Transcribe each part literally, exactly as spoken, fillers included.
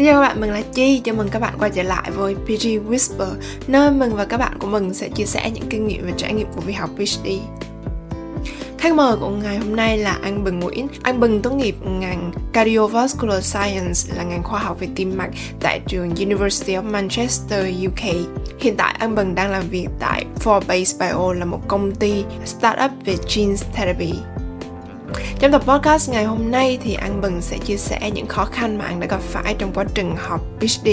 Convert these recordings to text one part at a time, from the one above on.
Xin chào các bạn, mình là Chi. Chào mừng các bạn quay trở lại với pê giê Whisperer, nơi mình và các bạn của mình sẽ chia sẻ những kinh nghiệm và trải nghiệm của việc học PhD. Khách mời của ngày hôm nay là anh Bình Nguyễn. Anh Bình tốt nghiệp ngành Cardiovascular Science là ngành khoa học về tim mạch tại trường University of Manchester, U K. Hiện tại anh Bình đang làm việc tại four basebio là một công ty startup về gene therapy. Trong tập podcast ngày hôm nay thì anh Bình sẽ chia sẻ những khó khăn mà anh đã gặp phải trong quá trình học PhD.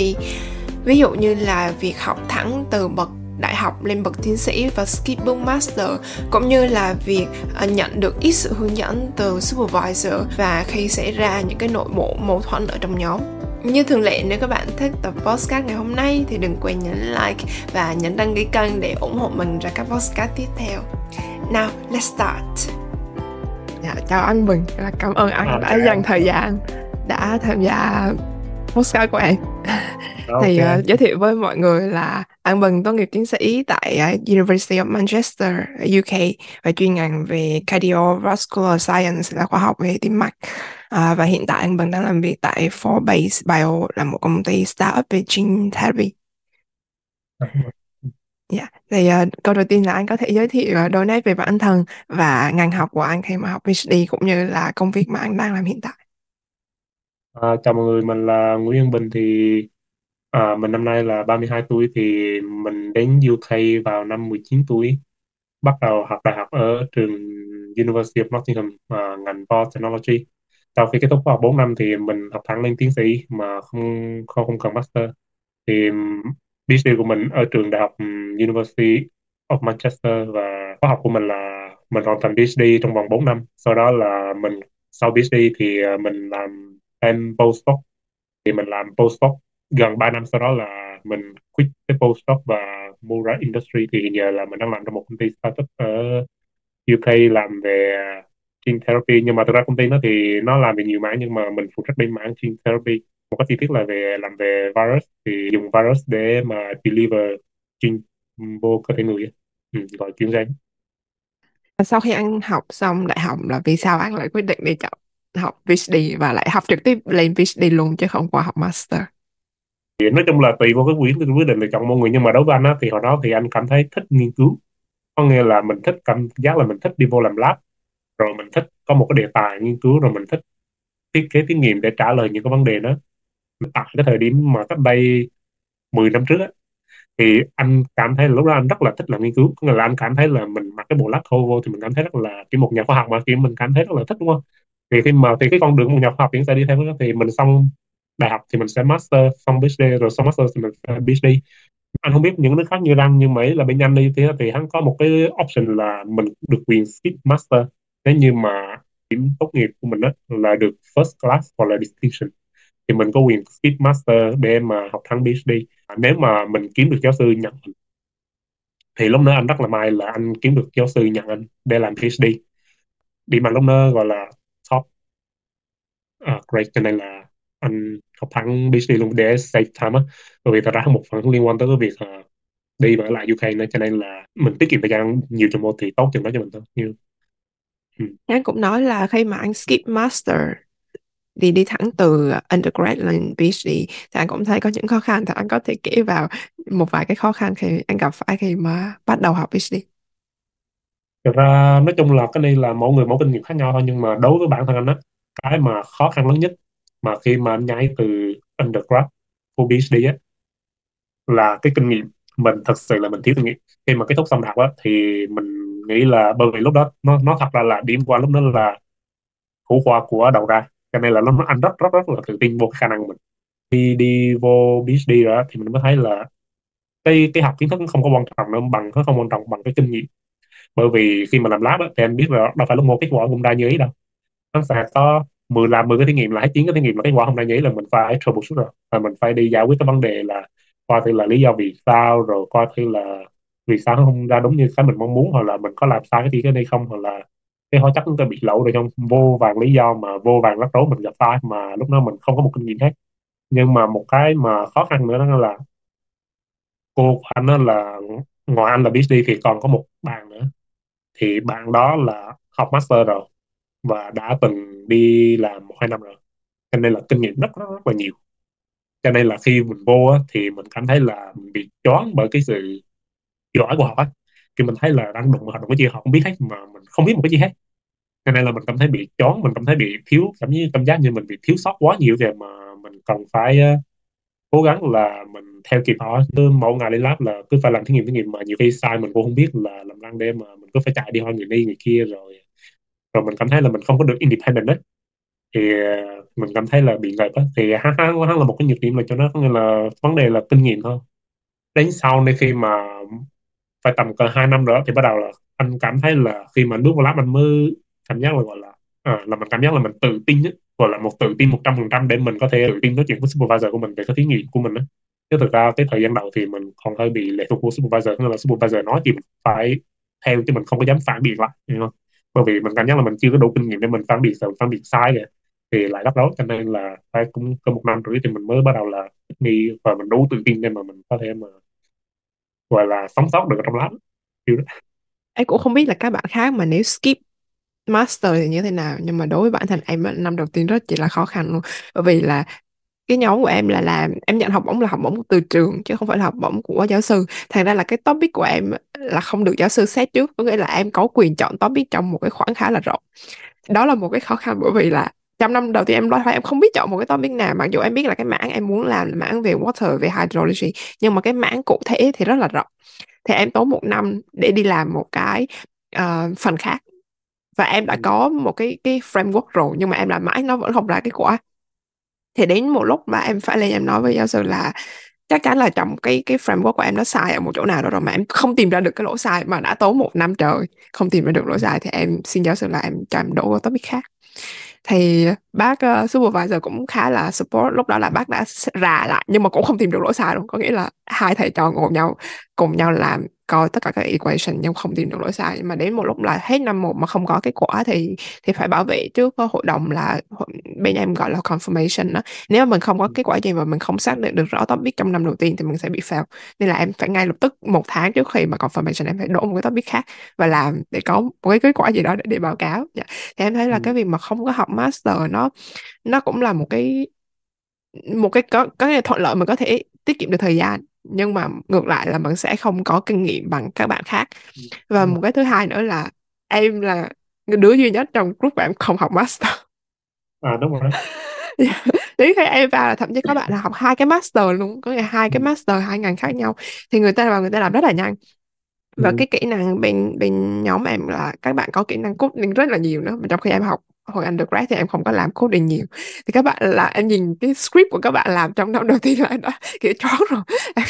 Ví dụ như là việc học thẳng từ bậc đại học lên bậc tiến sĩ và skip bước master, cũng như là việc nhận được ít sự hướng dẫn từ supervisor và khi xảy ra những cái nội bộ mâu thuẫn ở trong nhóm. Như thường lệ, nếu các bạn thích tập podcast ngày hôm nay thì đừng quên nhấn like và nhấn đăng ký kênh để ủng hộ mình ra các podcast tiếp theo. Now, let's start! Dạ, chào anh Bình, cảm ơn anh à, đã dành anh. thời gian đã tham gia podcast của em. Okay. Thì uh, giới thiệu với mọi người là anh Bình tốt nghiệp tiến sĩ tại uh, University of Manchester, U K, và chuyên ngành về Cardiovascular Science là khoa học về tim mạch. Uh, và hiện tại anh Bình đang làm việc tại four basebio là một công ty startup về gene therapy. Yeah. Thì uh, câu đầu tiên là anh có thể giới thiệu uh, đôi nét về bản thân và ngành học của anh khi mà học PhD, cũng như là công việc mà anh đang làm hiện tại. À, chào mọi người, mình là Nguyễn Bình. Thì à, mình năm nay là ba mươi hai tuổi, thì mình đến U K vào năm mười chín tuổi, bắt đầu học đại học ở trường University of Nottingham, à, ngành biotechnology. Sau khi kết thúc khoảng bốn năm thì mình học thẳng lên tiến sĩ mà không không, không cần master. Thì PhD của mình ở trường đại học University of Manchester, và khóa học của mình là mình hoàn thành PhD trong vòng bốn năm. Sau đó là mình sau PhD thì mình làm em postdoc. Thì mình làm postdoc gần ba năm, sau đó là mình quit cái postdoc và mua ra industry. Thì hiện giờ là mình đang làm trong một công ty startup ở U K làm về gene therapy, nhưng mà thực ra công ty nó thì nó làm về nhiều mảng, nhưng mà mình phụ trách bên mảng gene therapy. Một cái chi tiết là về làm về virus, thì dùng virus để mà deliver gene vô cơ thể người, ừ, gọi chuyên gen. Sau khi anh học xong đại học là vì sao anh lại quyết định đi chọn học PhD và lại học trực tiếp lên PhD luôn chứ không qua học master? Thì nói chung là tùy vào cái quyết định lựa chọn mọi người, nhưng mà đối với anh á, thì hồi đó thì anh cảm thấy thích nghiên cứu, có nghĩa là mình thích cảm giác là mình thích đi vô làm lab, rồi mình thích có một cái đề tài nghiên cứu, rồi mình thích thiết kế thí nghiệm để trả lời những cái vấn đề đó. Tại cái thời điểm mà cách đây mười năm trước á, thì anh cảm thấy là lúc đó anh rất là thích làm nghiên cứu. Có nghĩa là anh cảm thấy là mình mặc cái bộ lát khô vô thì mình cảm thấy rất là chỉ một nhà khoa học, mà khi mình cảm thấy rất là thích, đúng không? Thì khi mà thì cái con đường của một nhà khoa học thì sẽ đi theo đó. Thì mình xong đại học thì mình sẽ master, xong PhD, rồi xong master thì mình sẽ PhD. Anh không biết những nước khác như răng, nhưng mà ấy là bên anh đi thì, thì hắn có một cái option là mình được quyền skip master nếu như mà điểm tốt nghiệp của mình đó là được first class hoặc là distinction. Thì mình có quyền skip master để mà học thẳng PhD. Nếu mà mình kiếm được giáo sư nhận mình, thì lúc đó anh rất là may là anh kiếm được giáo sư nhận anh để làm PhD. Điểm mà lúc đó gọi là top uh, grade, cho nên là anh học thẳng PhD luôn để save time á. Bởi vì thật ra một phần liên quan tới cái việc uh, đi và ở lại U K nữa, cho nên là mình tiết kiệm thời gian nhiều trong môn thì tốt chừng đó cho mình thôi. Như anh cũng nói là khi mà anh skip master thì đi thẳng từ undergrad lên PhD, thì anh cũng thấy có những khó khăn. Thì anh có thể kể vào một vài cái khó khăn khi anh gặp phải khi mà bắt đầu học PhD. Thật ra nói chung là cái này là mỗi người mỗi kinh nghiệm khác nhau thôi, nhưng mà đối với bản thân anh á, cái mà khó khăn lớn nhất mà khi mà anh nhảy từ undergrad vô PhD á là cái kinh nghiệm. Mình thật sự là mình thiếu kinh nghiệm. Khi mà kết thúc xong đại học á thì mình nghĩ là, bởi vì lúc đó nó, nó thật ra là điểm qua lúc đó là thủ khoa của đầu ra, cho nên là nó anh rất rất rất là tự tin vô khả năng của mình. Khi đi vô PhD rồi đó, thì mình mới thấy là cái cái học kiến thức nó không có quan trọng nữa, bằng nó không quan trọng bằng cái kinh nghiệm. Bởi vì khi mà làm lab đó, thì anh biết là đâu phải lúc một kết quả cũng ra như ý đâu, nó sẽ có mười làm mười cái thí nghiệm là hết chín cái thí nghiệm mà kết quả không ra như ý, là mình phải troubleshoot rồi, và mình phải đi giải quyết cái vấn đề là coi thử là lý do vì sao, rồi coi thử là vì sao nó không ra đúng như cái mình mong muốn, hoặc là mình có làm sai cái gì cái này không, hoặc là cái hóa chất chúng ta bị lậu rồi không, vô vàng lý do mà vô vàng rắc rối mình gặp phải mà lúc đó mình không có một kinh nghiệm hết. Nhưng mà một cái mà khó khăn nữa đó là cô của anh đó, là ngoài anh là PhD thì còn có một bạn nữa, thì bạn đó là học master rồi và đã từng đi làm một hai năm rồi, cho nên là kinh nghiệm rất rất, rất là nhiều. Cho nên là khi mình vô á, thì mình cảm thấy là mình bị choáng bởi cái sự giỏi của họ á. Thì mình thấy là đang đụng vào họ đụng cái gì họ không biết hết, mà mình không biết một cái gì hết. Cho nên là mình cảm thấy bị choáng, mình cảm thấy bị thiếu, cảm như cảm giác như mình bị thiếu sót quá nhiều kìa, mà mình cần phải uh, cố gắng là mình theo kịp họ. Cứ mỗi ngày lên lab là cứ phải làm thí nghiệm thí nghiệm mà nhiều khi sai mình cũng không biết là làm răng đêm, mà mình cứ phải chạy đi hỏi người này người kia, rồi rồi mình cảm thấy là mình không có được independent ấy. Thì mình cảm thấy là bị ngợp á, thì hắn là một cái nhược điểm là cho nó, có nghĩa là vấn đề là kinh nghiệm thôi. Đến sau này khi mà phải tầm cỡ hai năm nữa thì bắt đầu là anh cảm thấy là khi mà bước vào lab anh mới cảm giác là gọi là à, là mình cảm giác là mình tự tin nhất, gọi là một tự tin một trăm phần trăm để mình có thể tự tin nói chuyện với supervisor của mình về cái thí nghiệm của mình á. Chứ thực ra cái thời gian đầu thì mình còn hơi bị lệ thuộc của supervisor, nên là supervisor nói thì mình phải theo chứ mình không có dám phản biện lại, hiểu không? Bởi vì mình cảm giác là mình chưa có đủ kinh nghiệm để mình phản biện, rồi phản biện sai kìa thì lại đắp đó. Cho nên là phải cũng có một năm rưỡi thì mình mới bắt đầu là thích nghi và mình đủ tự tin để mà mình có thể mà gọi là sống sót được trong lab. Em cũng không biết là các bạn khác mà nếu skip master thì như thế nào, nhưng mà đối với bản thân em năm đầu tiên rất chỉ là khó khăn luôn, bởi vì là cái nhóm của em là làm em nhận học bổng là học bổng từ trường chứ không phải là học bổng của giáo sư, thành ra là cái topic của em là không được giáo sư xét trước, có nghĩa là em có quyền chọn topic trong một cái khoảng khá là rộng. Đó là một cái khó khăn, bởi vì là trong năm đầu tiên em nói là em không biết chọn một cái topic nào, mặc dù em biết là cái mảng em muốn làm là mảng về water, về hydrology, nhưng mà cái mảng cụ thể thì rất là rộng. Thì em tốn một năm để đi làm một cái uh, phần khác, và em đã có một cái, cái framework rồi, nhưng mà em làm mãi nó vẫn không ra kết quả. Thì đến một lúc mà em phải lên em nói với giáo sư là chắc chắn là trong cái, cái framework của em nó sai ở một chỗ nào đó rồi, mà em không tìm ra được cái lỗ sai, mà đã tốn một năm trời không tìm ra được lỗ sai, thì em xin giáo sư là em cho em đổ vào topic khác. Thì bác uh, supervisor cũng khá là support, lúc đó là bác đã rà lại nhưng mà cũng không tìm được lỗ sai luôn, có nghĩa là hai thầy trò ngồi nhau cùng nhau làm coi tất cả các equation nhưng không tìm được lỗi sai. Mà đến một lúc là hết năm một mà không có kết quả thì thì phải bảo vệ trước hội đồng, là bên em gọi là confirmation đó. Nếu mà mình không có kết quả gì và mình không xác định được rõ topic trong năm đầu tiên thì mình sẽ bị fail, nên là em phải ngay lập tức một tháng trước khi mà confirmation em phải đổ một cái topic khác và làm để có một cái kết quả gì đó để, để báo cáo. Thì em thấy là cái việc mà không có học master nó nó cũng là một cái một cái có cái thuận lợi, mình có thể tiết kiệm được thời gian, nhưng mà ngược lại là mình sẽ không có kinh nghiệm bằng các bạn khác. Và một cái thứ hai nữa là em là đứa duy nhất trong group mà em không học master. À đúng rồi. Đến khi em vào là thậm chí các bạn là học hai cái master luôn, có nghĩa hai cái master hai ngành khác nhau, thì người ta vào người ta làm rất là nhanh. Và ừ. cái kỹ năng bên bên nhóm em là các bạn có kỹ năng coding rất là nhiều nữa, mà trong khi em học hồi undergrad thì em không có làm coding nhiều. Thì các bạn là em nhìn cái script của các bạn làm trong năm đầu tiên là em đã kiểu chóng rồi, em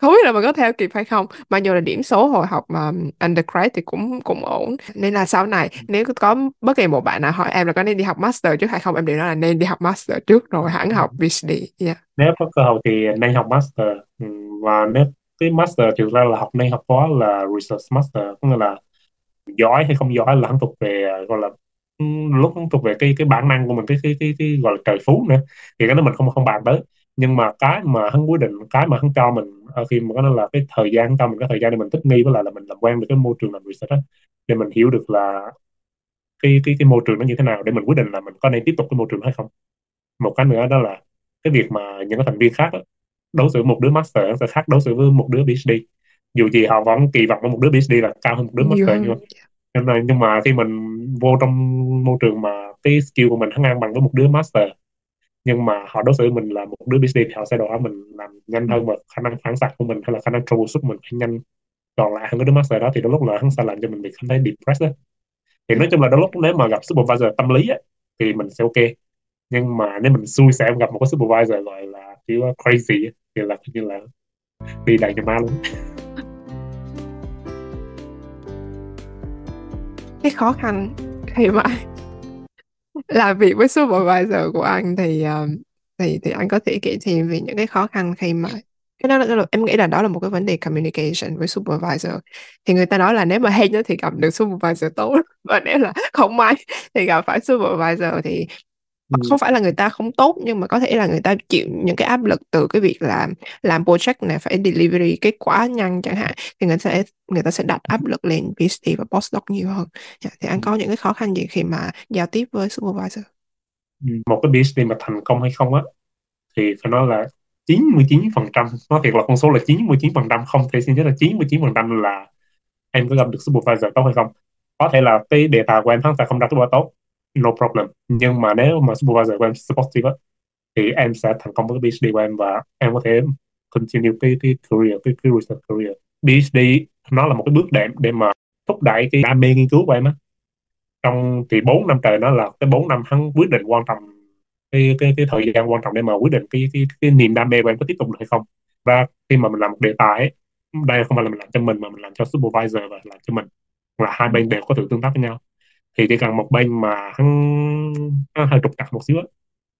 không biết là mình có theo kịp hay không. Mà dù là điểm số hồi học mà undergrad thì cũng cũng ổn, nên là sau này nếu có bất kỳ một bạn nào hỏi em là có nên đi học master trước hay không, em đều nói là nên đi học master trước rồi hẳn học PhD. yeah. Nếu có cơ hội thì nên học master, và nếu cái master thực ra là học nên học khóa là research master, có nghĩa là giỏi hay không giỏi là hẳn thuộc về gọi là lúc thuộc về cái cái bản năng của mình, cái cái cái, cái gọi là trời phú nữa, thì cái đó mình không không bàn tới. Nhưng mà cái mà hắn quyết định, cái mà hắn cho mình khi mà cái đó là cái thời gian, cho mình cái thời gian để mình thích nghi với lại là mình làm quen với cái môi trường làm research đó, để mình hiểu được là cái cái cái môi trường nó như thế nào để mình quyết định là mình có nên tiếp tục cái môi trường hay không. Một cái nữa đó là cái việc mà những cái thành viên khác đó, đối xử một đứa master sẽ khác đối xử với một đứa PhD, dù gì họ vẫn kỳ vọng với một đứa PhD là cao hơn một đứa master nhiều. Nhưng mà khi mình vô trong môi trường mà cái skill của mình hắn ngang bằng với một đứa master, nhưng mà họ đối xử mình là một đứa PhD thì họ sẽ đòi hỏi mình làm nhanh hơn, và khả năng phản xạ của mình hay là khả năng troubleshoot mình phải nhanh còn lại hơn cái đứa master đó, thì đôi lúc là hắn sẽ làm cho mình bị cảm thấy depressed ấy. Thì nói chung là đôi lúc nếu mà gặp supervisor tâm lý ấy, thì mình sẽ ok, nhưng mà nếu mình xui xẻo gặp một cái supervisor gọi là kiểu crazy ấy, thì là như là đi đại cho ma luôn. Cái khó khăn khi mà làm việc với supervisor của anh thì thì thì anh có thể kể thêm về những cái khó khăn khi mà cái đó là, em nghĩ là đó là một cái vấn đề communication với supervisor. Thì người ta nói là nếu mà hên thì gặp được supervisor tốt, và nếu là không may thì gặp phải supervisor thì không phải là người ta không tốt, nhưng mà có thể là người ta chịu những cái áp lực từ cái việc là làm project này phải delivery kết quả nhanh chẳng hạn, thì người ta sẽ người ta sẽ đặt áp lực lên PhD và postdoc nhiều hơn. Thì anh có những cái khó khăn gì khi mà giao tiếp với supervisor? Một cái PhD mà thành công hay không á thì phải nói là chín mươi chín phần trăm, nói thiệt là con số là chín mươi chín phần trăm không thể xin, chứ là chín mươi chín phần trăm là em có gặp được supervisor tốt hay không. Có thể là cái đề tài của em hắn sẽ không ra kết quả tốt, no problem, nhưng mà nếu mà supervisor của em supportive á, thì em sẽ thành công với cái PhD của em và em có thể continue cái, cái career, cái, cái research career. PhD nó là một cái bước đệm để mà thúc đẩy cái đam mê nghiên cứu của em á. Trong thì bốn năm trời nó là cái bốn năm hắn quyết định quan trọng, cái cái cái thời gian quan trọng để mà quyết định cái cái cái niềm đam mê của em có tiếp tục được hay không. Và khi mà mình làm một đề tài ấy, đây không phải là mình làm cho mình mà mình làm cho supervisor và làm cho mình, là hai bên đều có sự tương tác với nhau. Thì chỉ cần một bên mà hắn, hắn hơi trục trặc một xíu ấy,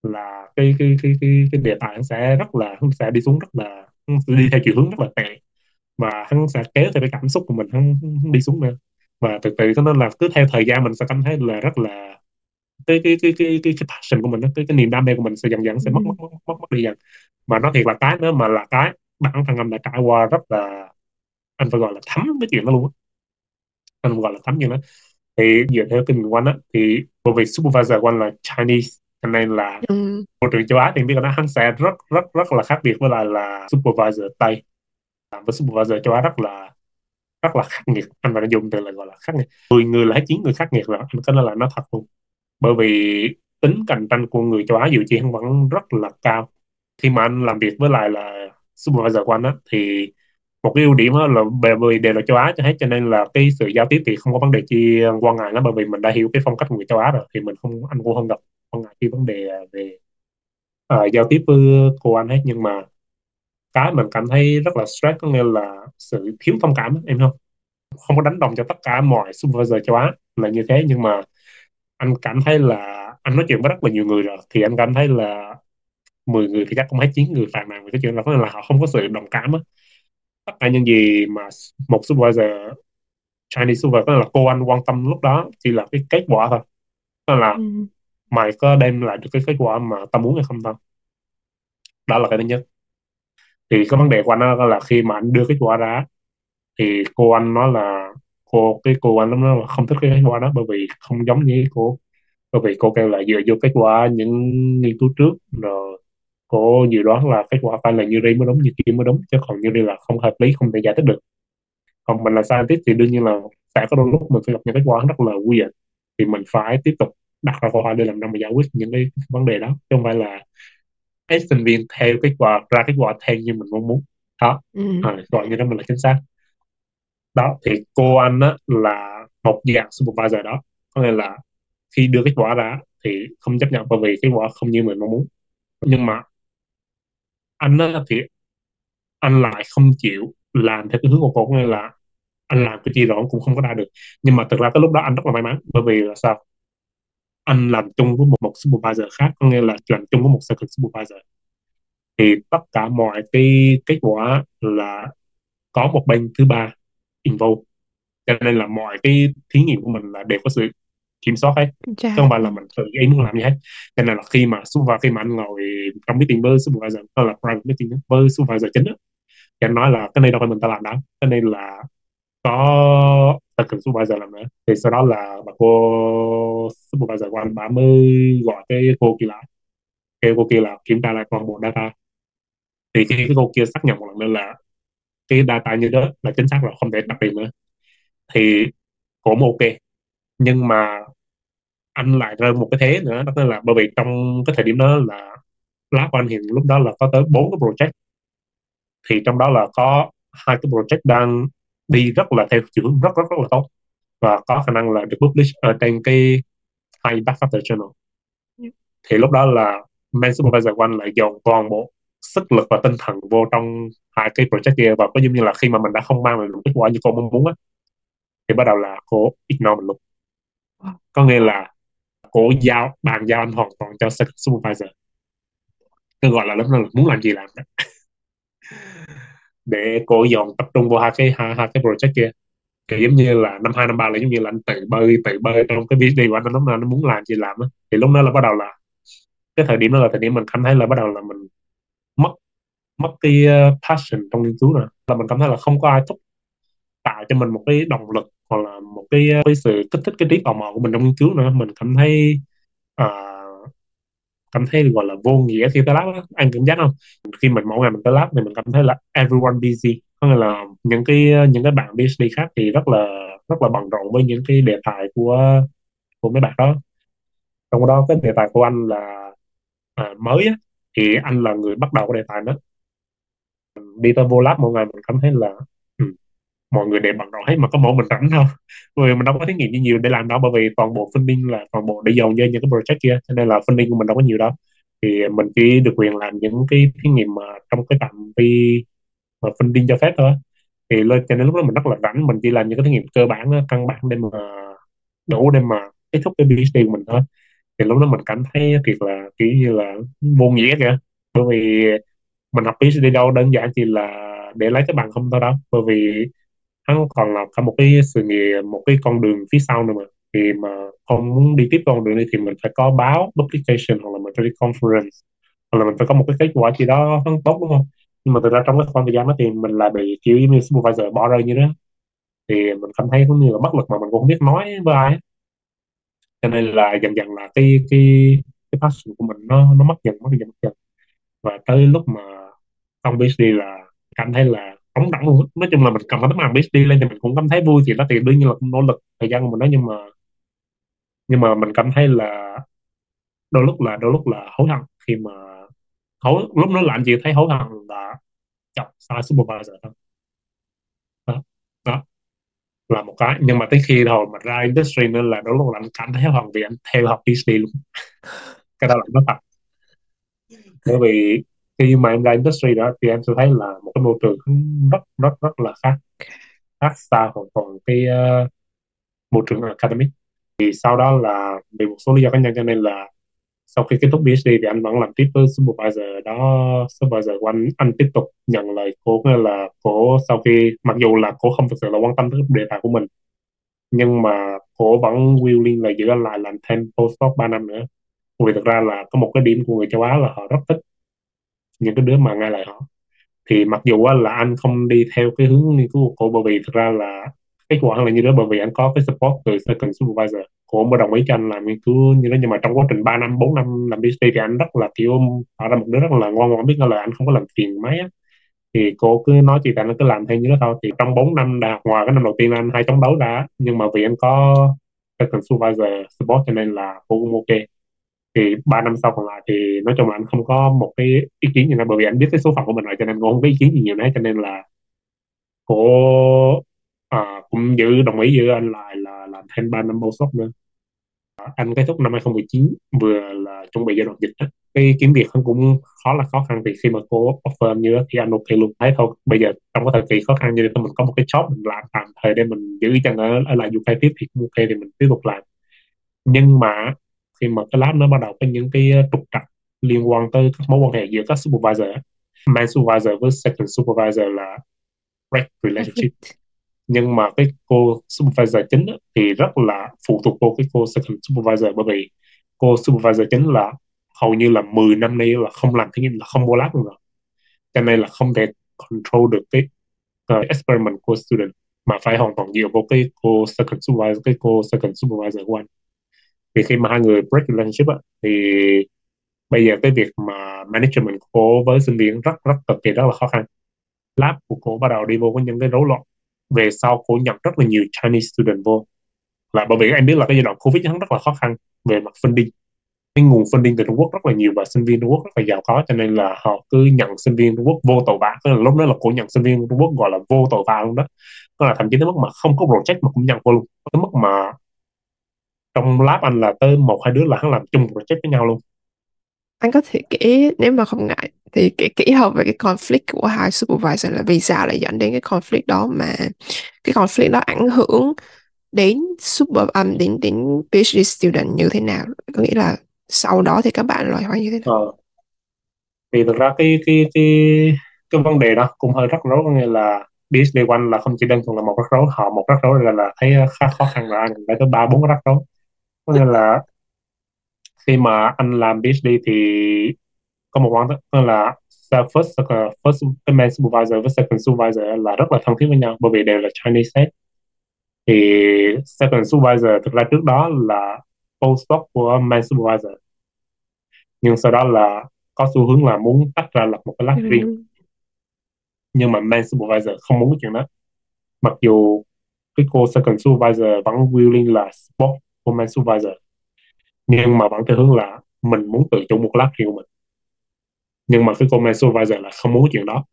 là cái cái cái cái cái đề tài hắn sẽ rất là hắn sẽ đi xuống, rất là đi theo chiều hướng rất là tệ, và hắn sẽ kéo theo cái cảm xúc của mình hắn, hắn đi xuống nữa. Và thực tế cho nên là cứ theo thời gian mình sẽ cảm thấy là rất là cái cái cái cái cái, cái passion của mình, cái cái niềm đam mê của mình sẽ dần dần sẽ mất mất mất mất đi dần. Mà nói thiệt là cái nữa mà là cái bản thân anh đã trải qua rất là, anh phải gọi là thấm cái chuyện đó luôn á, anh gọi là thấm chuyện đó. Thì dựa theo kinh nghiệm của anh á, thì bởi vì supervisor của anh là Chinese, cho nên là ừ. môi trường châu Á thì biết là nó hắn sẽ rất rất rất là khác biệt với lại là supervisor Tây. Với supervisor châu Á rất là rất là khắc nghiệt, anh phải dùng từ là gọi là khắc nghiệt, mười người là hết chín người khắc nghiệt rồi, anh có nói là nó thật luôn. Bởi vì tính cạnh tranh của người châu Á dù chi hắn vẫn rất là cao. Khi mà anh làm việc với lại là supervisor của anh á, thì một cái ưu điểm á là bởi vì đều là châu Á cho hết, cho nên là cái sự giao tiếp thì không có vấn đề chi quan ngại lắm, bởi vì mình đã hiểu cái phong cách của người châu Á rồi, thì mình không, anh cũng không gặp quan ngại cái vấn đề về uh, giao tiếp với cô anh hết. Nhưng mà cái mình cảm thấy rất là stress có nghĩa là sự thiếu thông cảm, em không không có đánh đồng cho tất cả mọi supervisor châu Á là như thế. Nhưng mà anh cảm thấy là anh nói chuyện với rất là nhiều người rồi, thì anh cảm thấy là mười người thì chắc cũng hết chín người phàn nàn về cái chuyện là có là họ không có sự đồng cảm á. Tất cả những gì mà một supervisor Chinese supervisor có là cô anh quan tâm lúc đó chỉ là cái kết quả thôi, đó là ừ. mày có đem lại được cái kết quả mà tao muốn hay không thôi. Đó là cái thứ nhất. Thì cái vấn đề của anh đó là khi mà anh đưa kết quả ra thì cô anh nói là cô cái cô anh lúc đó là không thích cái kết quả đó, bởi vì không giống như cô, bởi vì cô kêu là dựa vô kết quả những nghiên cứu trước rồi cô dự đoán là kết quả phải là như đây mới đúng, như kia mới đúng, chứ còn như đây là không hợp lý, không thể giải thích được. Còn mình là scientist thì đương nhiên là sẽ có đôi lúc mình phải gặp những kết quả rất là weird, thì mình phải tiếp tục đặt ra câu hỏi để làm sao mà giải quyết những cái vấn đề đó, chứ không phải là hết sinh viên theo kết quả ra kết quả theo như mình mong muốn đó, ừ. à, gọi như đó mình là chính xác đó. Thì cô anh á là một dạng supervisor đó, có nghĩa là khi đưa kết quả ra thì không chấp nhận bởi vì kết quả không như mình mong muốn. Nhưng mà anh á thì anh lại không chịu làm theo cái hướng của cô, có nghĩa là anh làm cái gì đó cũng không có ra được. Nhưng mà thực ra cái lúc đó anh rất là may mắn, bởi vì là sao, anh làm chung với một, một supervisor khác, có nghĩa là làm chung với một circuit supervisor, thì tất cả mọi cái kết quả là có một bên thứ ba involved, cho nên là mọi cái thí nghiệm của mình là đều có sự kiểm soát hết, chứ không phải là mình tự ý muốn làm gì hết. Cho nên là khi mà và khi mà anh ngồi trong meeting với supervisor, đó là private meeting với supervisor chính đó, thì anh nói là cái này đâu phải mình ta làm đó, cái này là có cần supervisor làm nữa. Thì sau đó là bà cô supervisor của anh, bà mới gọi cái cô kia lại, kêu cô kia là kiểm tra lại toàn bộ data. Thì khi cái cô kia xác nhận một lần nữa là cái data như đó là chính xác rồi, không thể đặt tiền nữa, thì cũng ok. Nhưng mà anh lại rơi một cái thế nữa, đó là bởi vì trong cái thời điểm đó là lab của anh hiện lúc đó là có tới bốn cái project, thì trong đó là có hai cái project đang đi rất là theo chiều hướng rất rất rất là tốt và có khả năng là được publish ở trên cái high impact factor journal. Yeah. Thì lúc đó là main supervisor của anh lại dồn toàn bộ sức lực và tinh thần vô trong hai cái project kia, và có giống như là khi mà mình đã không mang lại được kết quả như cô mong muốn á, thì bắt đầu là cô ignore mình luôn. Wow. Có nghĩa là cô giao bàn giao anh hoàn toàn cho supervisor, cứ gọi là lúc đó là muốn làm gì làm đó. Để cô dọn tập trung vào hai cái hai, hai cái project kia, kiểu giống như là năm hai năm ba là giống như là anh tự bơi tự bơi trong cái video của anh, lúc nào nó muốn làm gì làm á. Thì lúc đó là bắt đầu là cái thời điểm đó là thời điểm mình cảm thấy là bắt đầu là mình mất mất cái passion trong nghiên cứu rồi, là mình cảm thấy là không có ai thúc tạo cho mình một cái động lực hoặc là một cái, cái sự kích thích cái trí tò mò của mình trong nghiên cứu nữa. Mình cảm thấy uh, cảm thấy gọi là vô nghĩa khi tới lab đó. Anh cảm giác không? Khi mình mỗi ngày mình tới lab thì mình cảm thấy là everyone busy, có nghĩa là những cái những cái bạn PhD khác thì rất là rất là bận rộn với những cái đề tài của của mấy bạn đó. Trong đó cái đề tài của anh là à, mới á, thì anh là người bắt đầu cái đề tài đó. Đi tới vô lab mỗi ngày mình cảm thấy là ừ, mọi người đều bận rộn hết mà có mỗi mình rảnh thôi. Người mình đâu có thí nghiệm như nhiều để làm đâu, bởi vì toàn bộ funding là toàn bộ để dồn cho những cái project kia, cho nên là funding của mình đâu có nhiều đó. Thì mình chỉ được quyền làm những cái thí nghiệm mà trong cái phạm vi mà funding cho phép thôi. Thì cho nên lúc đó mình rất là rảnh, mình chỉ làm những cái thí nghiệm cơ bản, căn bản để mà đủ để mà kết thúc cái PhD của mình thôi. Thì lúc đó mình cảm thấy thiệt là kiểu như là vô nghĩa kìa, bởi vì mình học PhD đâu đơn giản chỉ là để lấy cái bằng không thôi đó, bởi vì hắn còn là cả một cái sự nghiệp, một cái con đường phía sau nữa mà. Thì mà không muốn đi tiếp con đường này thì mình phải có báo publication, hoặc là mình phải đi conference, hoặc là mình phải có một cái kết quả gì đó hắn tốt, đúng không? Nhưng mà thực ra trong cái khoảng thời gian đó thì mình lại bị kiểu như supervisor bỏ rơi như đó, thì mình cảm thấy cũng như là bất lực mà mình cũng không biết nói với ai, cho nên là dần dần là cái cái cái passion của mình nó nó mất dần mất dần mất dần và tới lúc mà xong PhD là cảm thấy là trống rỗng luôn. Nói chung là mình cầm cái tấm bằng PhD lên thì mình cũng cảm thấy vui, thì nó thì đương nhiên là cũng nỗ lực thời gian của mình đó, nhưng mà nhưng mà mình cảm thấy là đôi lúc là đôi lúc là hối hận khi mà hối lúc nó làm gì thấy hối hận là chọc sai supervisor thôi đó, đó là một cái. Nhưng mà tới khi rồi mà ra industry nên là đôi lúc là anh cảm thấy hoàn vì anh theo học PhD luôn cái đó là nó thật. Bởi vì khi mà em ra industry đó thì em sẽ thấy là một cái môi trường rất rất rất là khác khác xa hoàn toàn cái uh, môi trường academic. Thì sau đó là vì một số lý do cá nhân cho nên là sau khi kết thúc PhD thì anh vẫn làm tiếp với supervisor đó. Supervisor của anh anh tiếp tục nhận lời cô, nghĩa là cô sau khi mặc dù là cô không thực sự là quan tâm tới đề tài của mình, nhưng mà cô vẫn willing là giữ anh lại làm thêm postdoc ba năm nữa. Vì thực ra là có một cái điểm của người châu Á là họ rất thích những cái đứa mà ngay lại họ. Thì mặc dù là anh không đi theo cái hướng nghiên cứu của cô, bởi vì thực ra là kết quả là như đó, bởi vì anh có cái support từ second supervisor, cô mới đồng ý cho anh làm nghiên cứu như đó. Nhưng mà trong quá trình ba năm bốn năm làm PhD thì anh rất là kiểu tạo ra một đứa rất là ngoan ngoãn, biết là anh không có làm phiền máy á, thì cô cứ nói chuyện, anh cứ làm theo như đó thôi. Thì trong bốn năm đại học, ngoài cái năm đầu tiên anh hay chống đấu đã, nhưng mà vì anh có second supervisor support cho nên là cô cũng ok. Thì ba năm sau còn lại thì nói chung là anh không có một cái ý kiến gì nữa, bởi vì anh biết cái số phận của mình rồi, cho nên cô không có ý kiến gì nhiều nữa, cho nên là cô à, cũng giữ đồng ý giữ anh lại là làm thêm ba năm postdoc nữa. Anh kết thúc năm hai không một chín vừa là chuẩn bị giai đoạn dịch đó. Cái kiếm việc anh cũng khó là khó khăn, thì khi mà cô offer như đó thì anh ok luôn, thấy thôi bây giờ trong cái thời kỳ khó khăn như thế mình có một cái job mình làm tạm thời để mình giữ chân ở, ở lại u ca tiếp thì cũng ok, thì mình tiếp tục làm. Nhưng mà khi mà cái lab nó bắt đầu có những cái trục trặc liên quan tới các mối quan hệ giữa các supervisor, main supervisor với second supervisor là direct relationship. Nhưng mà cái cô supervisor chính thì rất là phụ thuộc vô cái cô second supervisor, bởi vì cô supervisor chính là hầu như là mười năm nay là không làm thí nghiệm, là không vô lab nữa, cho nên là không thể control được cái uh, experiment của student, mà phải hoàn toàn dựa vào cái cô second supervisor cái cô second supervisor của anh. Thì khi mà hai người break relationship á, thì bây giờ cái việc mà management của cô với sinh viên rất rất cực kỳ rất là khó khăn. Lab của cô bắt đầu đi vô có những cái rối loạn. Về sau cô nhận rất là nhiều Chinese student vô, là bởi vì em biết là cái giai đoạn Covid hắn rất là khó khăn về mặt funding, cái nguồn funding từ Trung Quốc rất là nhiều và sinh viên Trung Quốc rất là giàu có, cho nên là họ cứ nhận sinh viên Trung Quốc vô tội vạ. Tức là lúc đó là cô nhận sinh viên Trung Quốc gọi là vô tội vạ luôn đó, tức là thậm chí tới mức mà không có project mà cũng nhận vô luôn, tới mức mà trong lab anh là tới một hai đứa là hắn làm chung project với nhau luôn. Anh có thể kể, nếu mà không ngại thì kể kỹ hơn về cái conflict của hai supervisor, là vì sao lại dẫn đến cái conflict đó, mà cái conflict đó ảnh hưởng đến super um, đến đến PhD student như thế nào, có nghĩa là sau đó thì các bạn loại hóa như thế nào? Ờ. Thì thực ra cái cái cái cái vấn đề đó cũng hơi rắc rối, có nghĩa là PhD của anh là không chỉ đơn thuần là một rắc rối, họ một rắc rối là là thấy khá khó khăn, là anh phải tới ba bốn rắc rối. Có nghĩa là khi mà anh làm PhD thì có một quan trọng là first first cái main supervisor với second supervisor là rất là thân thiết với nhau, bởi vì đều là Chinese set. Thì second supervisor thực ra trước đó là postdoc của main supervisor, nhưng sau đó là có xu hướng là muốn tách ra lập một cái lab riêng. Ừ. Nhưng mà main supervisor không muốn chuyện đó, mặc dù cái cô second supervisor vẫn willing là support của main supervisor, nhưng mà vẫn theo hướng là mình muốn tự chủ một lab riêng của mình. Nhưng mà cái cô main supervisor là không muốn chuyện đó,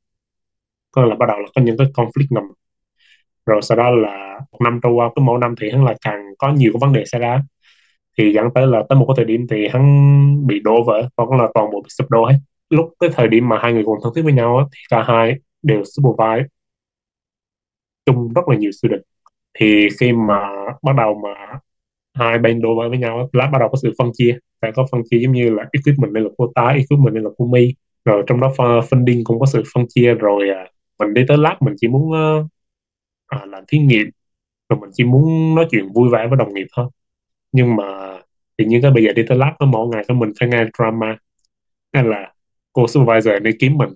có là bắt đầu là có những cái conflict ngầm. Rồi sau đó là một năm trôi qua, cứ mỗi năm thì hắn là càng có nhiều cái vấn đề xảy ra, thì dẫn tới là tới một cái thời điểm thì hắn bị đổ vỡ, còn là toàn bộ bị sụp đổ hết. Lúc cái thời điểm mà hai người còn thân thiết với nhau á, thì cả hai đều supervise chung rất là nhiều student. Thì khi mà bắt đầu mà hai bên đổ vỡ với nhau, lát bắt đầu có sự phân chia, phải có phân chia giống như là equipment này là cô tá, equipment này là cô mi, rồi trong đó funding cũng có sự phân chia. Rồi mình đi tới lab mình chỉ muốn à, làm thí nghiệm, rồi mình chỉ muốn nói chuyện vui vẻ với đồng nghiệp thôi. Nhưng mà tự nhiên cái bây giờ đi tới lab mỗi ngày cho mình phải nghe drama, nên là cô supervisor này kiếm mình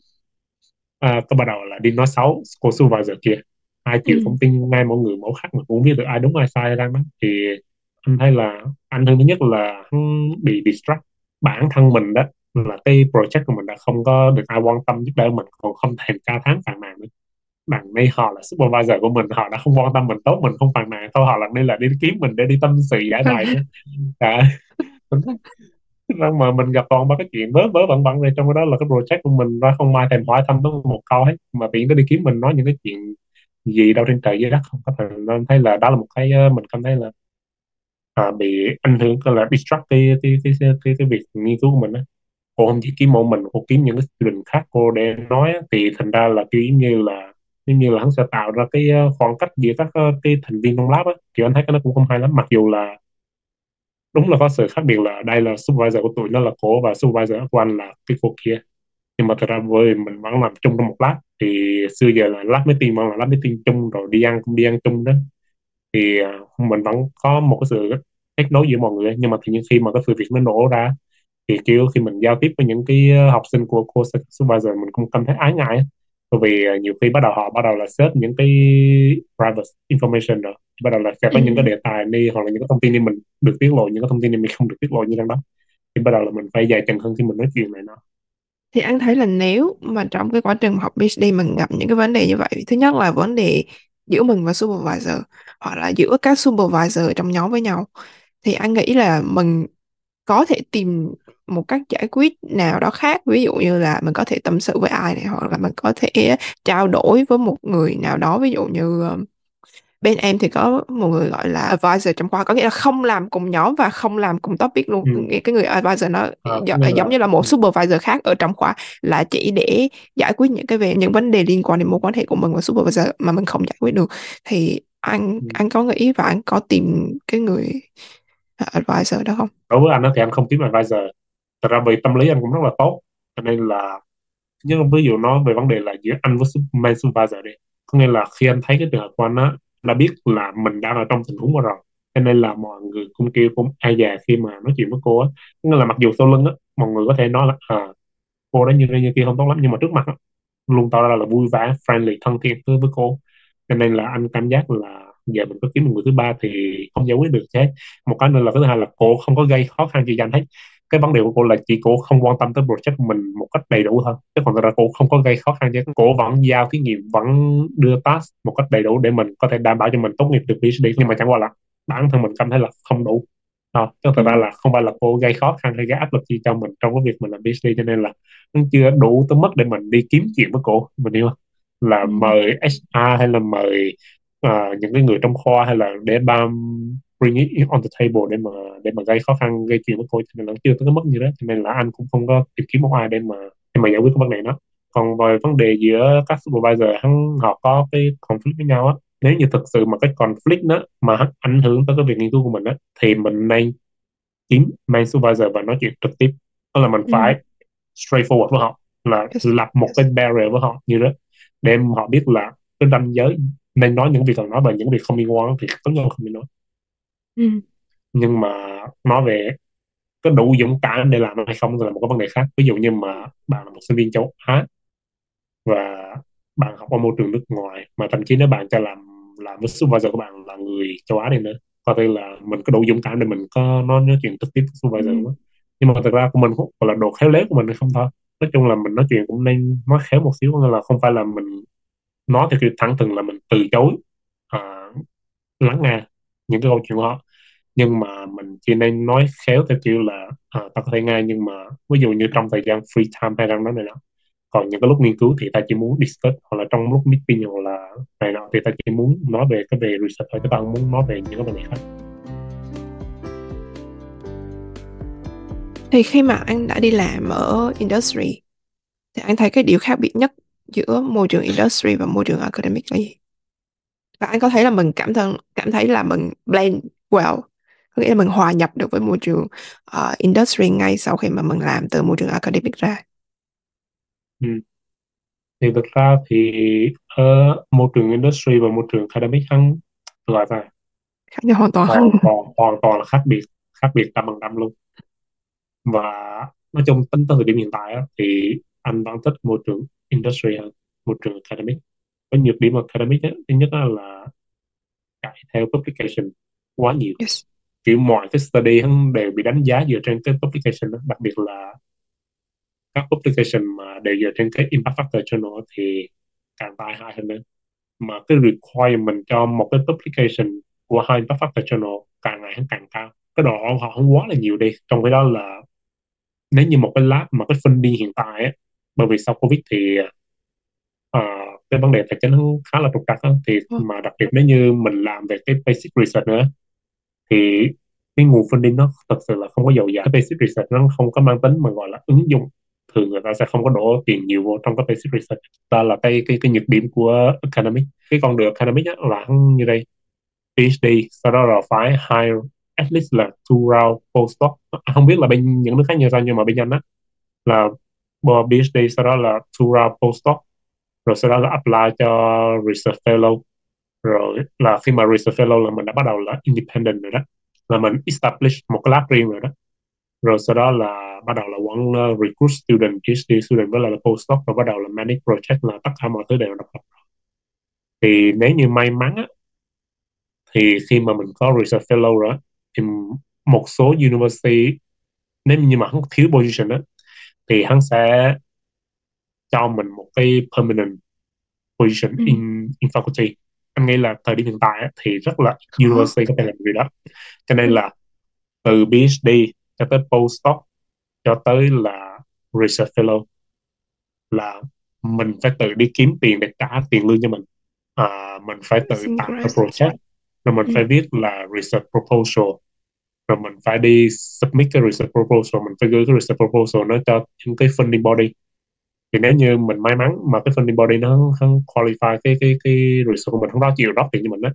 à, tôi bắt đầu là đi nói xấu cô supervisor kia. Ai chịu ừ. Thông tin ngay mỗi người mẫu khác, mình cũng biết được ai đúng ai sai ra mắt. Thì anh thấy là anh thứ nhất là bị distract bản thân mình đó, là cái project của mình đã không có được ai quan tâm giúp đỡ mình, còn không thèm ca tháng phàn nàn nữa. Đằng này họ là supervisor của mình, họ đã không quan tâm mình tốt, mình không phàn nàn thôi, họ lần này là đi kiếm mình để đi tâm sự giải bày à. Nhưng mà mình gặp toàn ba cái chuyện vớ vớ vẩn vẩn này, trong cái đó là cái project của mình ra không ai thèm hỏi thăm tới một câu hết, mà tiện tới đi kiếm mình nói những cái chuyện gì đâu trên trời dưới đất không có thể. Nên thấy là đó là một cái mình cảm thấy là à, bị ảnh hưởng, là distract cái cái, cái cái cái cái việc nghiên cứu của mình đó. Cô không chỉ kiếm một mình, cô kiếm những cái student khác cô để nói, thì thành ra là kiểu như là nhưng như là hắn sẽ tạo ra cái khoảng cách giữa các cái thành viên trong lab á, thì anh thấy cái nó cũng không hay lắm. Mặc dù là đúng là có sự khác biệt là đây là supervisor của tụi nó là cô và supervisor của anh là cái cô kia, nhưng mà thật ra với mình vẫn làm chung trong một lab. Thì xưa giờ là lab meeting vẫn là lab meeting chung, rồi đi ăn cũng đi ăn chung đó, thì mình vẫn có một cái sự kết nối giữa mọi người. Nhưng mà thì những khi mà cái sự việc nó nổ ra, thì kiểu khi mình giao tiếp với những cái học sinh của cô supervisor, mình cũng cảm thấy ái ngại á. Bởi vì nhiều khi bắt đầu họ bắt đầu là search những cái private information rồi, bắt đầu là sẽ có ừ. những cái đề tài đi, hoặc là những cái thông tin đi mình được tiết lộ, những cái thông tin đi mình không được tiết lộ như đang đó. Thì bắt đầu là mình phải dài chừng hơn khi mình nói chuyện này nó. Thì anh thấy là nếu mà trong cái quá trình học PhD mình gặp những cái vấn đề như vậy, thứ nhất là vấn đề giữa mình và supervisor, hoặc là giữa các supervisor trong nhóm với nhau, thì anh nghĩ là mình có thể tìm một cách giải quyết nào đó khác. Ví dụ như là mình có thể tâm sự với ai này, hoặc là mình có thể trao đổi với một người nào đó. Ví dụ như bên em thì có một người gọi là advisor trong khoa, có nghĩa là không làm cùng nhóm và không làm cùng topic luôn. ừ. Cái người advisor nó à, gi- là... giống như là một supervisor khác ở trong khoa, là chỉ để giải quyết những cái về những vấn đề liên quan đến mối quan hệ của mình và supervisor mà mình không giải quyết được. Thì anh ừ. anh có nghĩ và anh có tìm cái người advisor đó không? Đối với anh đó thì anh không tìm advisor. Thật ra về tâm lý anh cũng rất là tốt, cho nên là nhưng ví dụ nói về vấn đề là giữa anh với main supervisor đi, có nghĩa là khi anh thấy cái trường hợp của anh á, đã biết là mình đang ở trong tình huống đó rồi, cho nên là mọi người cũng kêu cũng ai già khi mà nói chuyện với cô á. Có nghĩa là mặc dù sau lưng á mọi người có thể nói là à, cô đó như thế như kia không tốt lắm, nhưng mà trước mặt á luôn tỏ ra là vui vẻ, friendly, thân thiện với với cô. Cho nên là anh cảm giác là giờ mình có kiếm một người thứ ba thì không giải quyết được hết. Một cái nữa là thứ hai là cô không có gây khó khăn gì cho anh hết. Cái vấn đề của cô là chỉ cô không quan tâm tới project của mình một cách đầy đủ thôi, chứ còn thật ra cô không có gây khó khăn chứ. Cô vẫn giao thí nghiệm, vẫn đưa task một cách đầy đủ để mình có thể đảm bảo cho mình tốt nghiệp được PhD. Nhưng mà chẳng qua là bản thân mình cảm thấy là không đủ à, chứ thật ra là không phải là cô gây khó khăn hay gây áp lực gì cho mình trong cái việc mình làm PhD. Cho nên là nó chưa đủ tới mức để mình đi kiếm chuyện với cô, mình hiểu không? Là mời hát rờ hay là mời uh, những cái người trong khoa, hay là để bam bring it on the table để mà để mà gây khó khăn, gây chuyện với cô. Cho nên là chưa tới cái mức như đó, cho nên là anh cũng không có tìm kiếm một ai để mà để mà giải quyết cái vấn đề đó. Còn về vấn đề giữa các supervisor hắn họ có cái conflict với nhau á, nếu như thực sự mà cái conflict đó mà hắn ảnh hưởng tới cái việc nghiên cứu của mình á, thì mình nên kiếm main supervisor và nói chuyện trực tiếp. Đó là mình ừ. phải straightforward với họ, là lập một cái barrier với họ như đó, để họ biết là cái ranh giới nên nói những việc cần nói và những việc không liên quan thì tất nhiên không nên nói. Ừ. Nhưng mà nói về có đủ dũng cảm để làm hay không là một cái vấn đề khác. Ví dụ như mà bạn là một sinh viên châu Á và bạn học ở môi trường nước ngoài, mà thậm chí nếu bạn cho làm làm với supervisor của bạn là người châu Á này nữa, có thể là mình có đủ dũng cảm để mình có nói, nói chuyện trực tiếp với supervisor. ừ. nhưng mà thật ra của mình cũng gọi là độ khéo léo của mình không thôi. Nói chung là mình nói chuyện cũng nên nói khéo một xíu, nên là không phải là mình nói theo kiểu thẳng thừng là mình từ chối à, lắng nghe những cái câu chuyện của họ, nhưng mà mình chỉ nên nói khéo theo kiểu là à, ta có thể nghe, nhưng mà ví dụ như trong thời gian free time hay rằng đó này đó, còn những cái lúc nghiên cứu thì ta chỉ muốn discuss, hoặc là trong lúc meeting hoặc là này nọ thì ta chỉ muốn nói về cái về research thôi, chứ ta không muốn nói về những cái vấn đề khác. Thì khi mà anh đã đi làm ở industry thì anh thấy cái điều khác biệt nhất giữa môi trường industry và môi trường academic là gì? Và anh có thấy là mình cảm thấy, cảm thấy là mình blend well, có nghĩa là mình hòa nhập được với môi trường uh, industry ngay sau khi mà mình làm từ môi trường academic ra. Ừ. Thì thực ra thì uh, môi trường industry và môi trường academic hắn là sao? Khác nhau hoàn toàn. Hoàn toàn, toàn là khác biệt, khác biệt trăm phần trăm luôn. Và nói chung tính tới thời điểm hiện tại á, thì anh đang thích môi trường industry hơn môi trường academic. Có nhược điểm academic ấy, thứ nhất đó là chạy theo publication quá nhiều, yes. Kiểu mọi cái study đều bị đánh giá dựa trên cái publication đó. Đặc biệt là các publication mà đều dựa trên cái impact factor journal thì càng tai hại hơn nữa. Mà cái requirement cho một cái publication của hai impact factor journal càng ngày càng cao, cái độ họ không quá là nhiều đi. Trong cái đó là nếu như một cái lab mà cái funding hiện tại ấy, bởi vì sau Covid thì uh, cái vấn đề tài chính khá là trục trặc hơn, thì mà đặc biệt nếu như mình làm về cái basic research nữa thì cái nguồn funding nó thật sự là không có dồi dào. Cái basic research nó không có mang tính mà gọi là ứng dụng, thường người ta sẽ không có đổ tiền nhiều vô trong cái basic research. Đó là cái cái, cái nhược điểm của academic. Cái con đường academic á, là như đây PhD, sau đó là phải hire at least là two round postdoc. Không biết là bên những nước khác như sao, nhưng mà bên anh á là PhD, sau đó là two round postdoc, rồi sau đó là apply cho research fellow, rồi là khi mà research fellow là mình đã bắt đầu là independent rồi đó, là mình establish một cái lab riêng rồi đó, rồi sau đó là bắt đầu là quán uh, recruit student, PhD student với lại là postdoc, rồi bắt đầu là manage project, là tất cả mọi thứ đều độc lập. Thì nếu như may mắn á, thì khi mà mình có research fellow rồi á, thì một số university nếu như mà hắn thiếu position á thì hắn sẽ cho mình một cái permanent position mm. in, in faculty. Anh nghĩ là thời điểm hiện tại thì rất là university có thể làm điều đó. Cho nên là từ PhD cho tới postdoc cho tới là research fellow là mình phải tự đi kiếm tiền để trả tiền lương cho mình. À, mình phải tự tạo cái project, rồi mình mm. phải viết là research proposal, rồi mình phải đi submit cái research proposal, mình phải gửi cái research proposal nó cho những cái funding body. Thì nếu như mình may mắn mà cái funding body nó không qualify cái cái cái research của mình, không đó chịu drop tiền cho mình đó,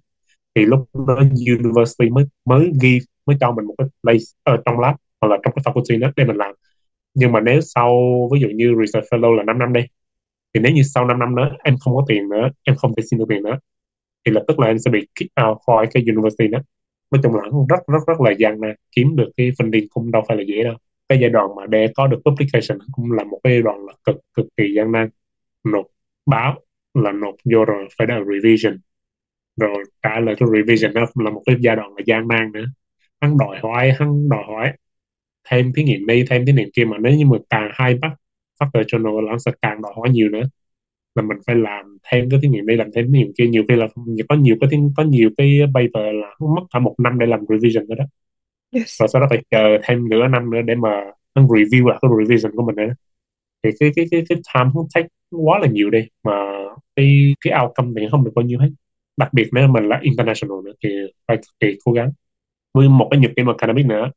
thì lúc đó university mới mới ghi mới cho mình một cái place ở trong lab hoặc là trong cái faculty đó để mình làm. Nhưng mà nếu sau ví dụ như research fellow là năm năm đi, thì nếu như sau năm năm nữa em không có tiền nữa, em không thể xin được tiền nữa, thì lập tức là em sẽ bị kick out khỏi cái university đó. Nói chung là rất rất rất là gian nan, kiếm được cái funding cũng đâu phải là dễ đâu. Cái giai đoạn mà để có được publication cũng là một cái giai đoạn là cực cực kỳ gian nan. Nộp báo là nộp vô rồi phải đợi revision, rồi trả lời cái revision đó là một cái giai đoạn là gian nan nữa. Hắn đòi hỏi hắn đòi hỏi thêm thí nghiệm đi, thêm thí nghiệm kia, mà nếu như mà càng hai bắt factor journal là hắn sẽ càng đòi hỏi nhiều nữa, là mình phải làm thêm cái thí nghiệm đây, làm thêm thí nghiệm kia. Nhiều khi là có nhiều cái có nhiều cái paper là mất cả một năm để làm revision đó đó, yes. Và sau đó phải chờ thêm nửa năm nữa để mà nó review lại cái revision của mình nữa. Thì cái cái cái cái time nó take quá là nhiều đi, mà cái cái outcome thì không được bao nhiêu hết. Đặc biệt nếu mình là international nữa thì phải thì cố gắng. Với một cái nhược điểm academic nữa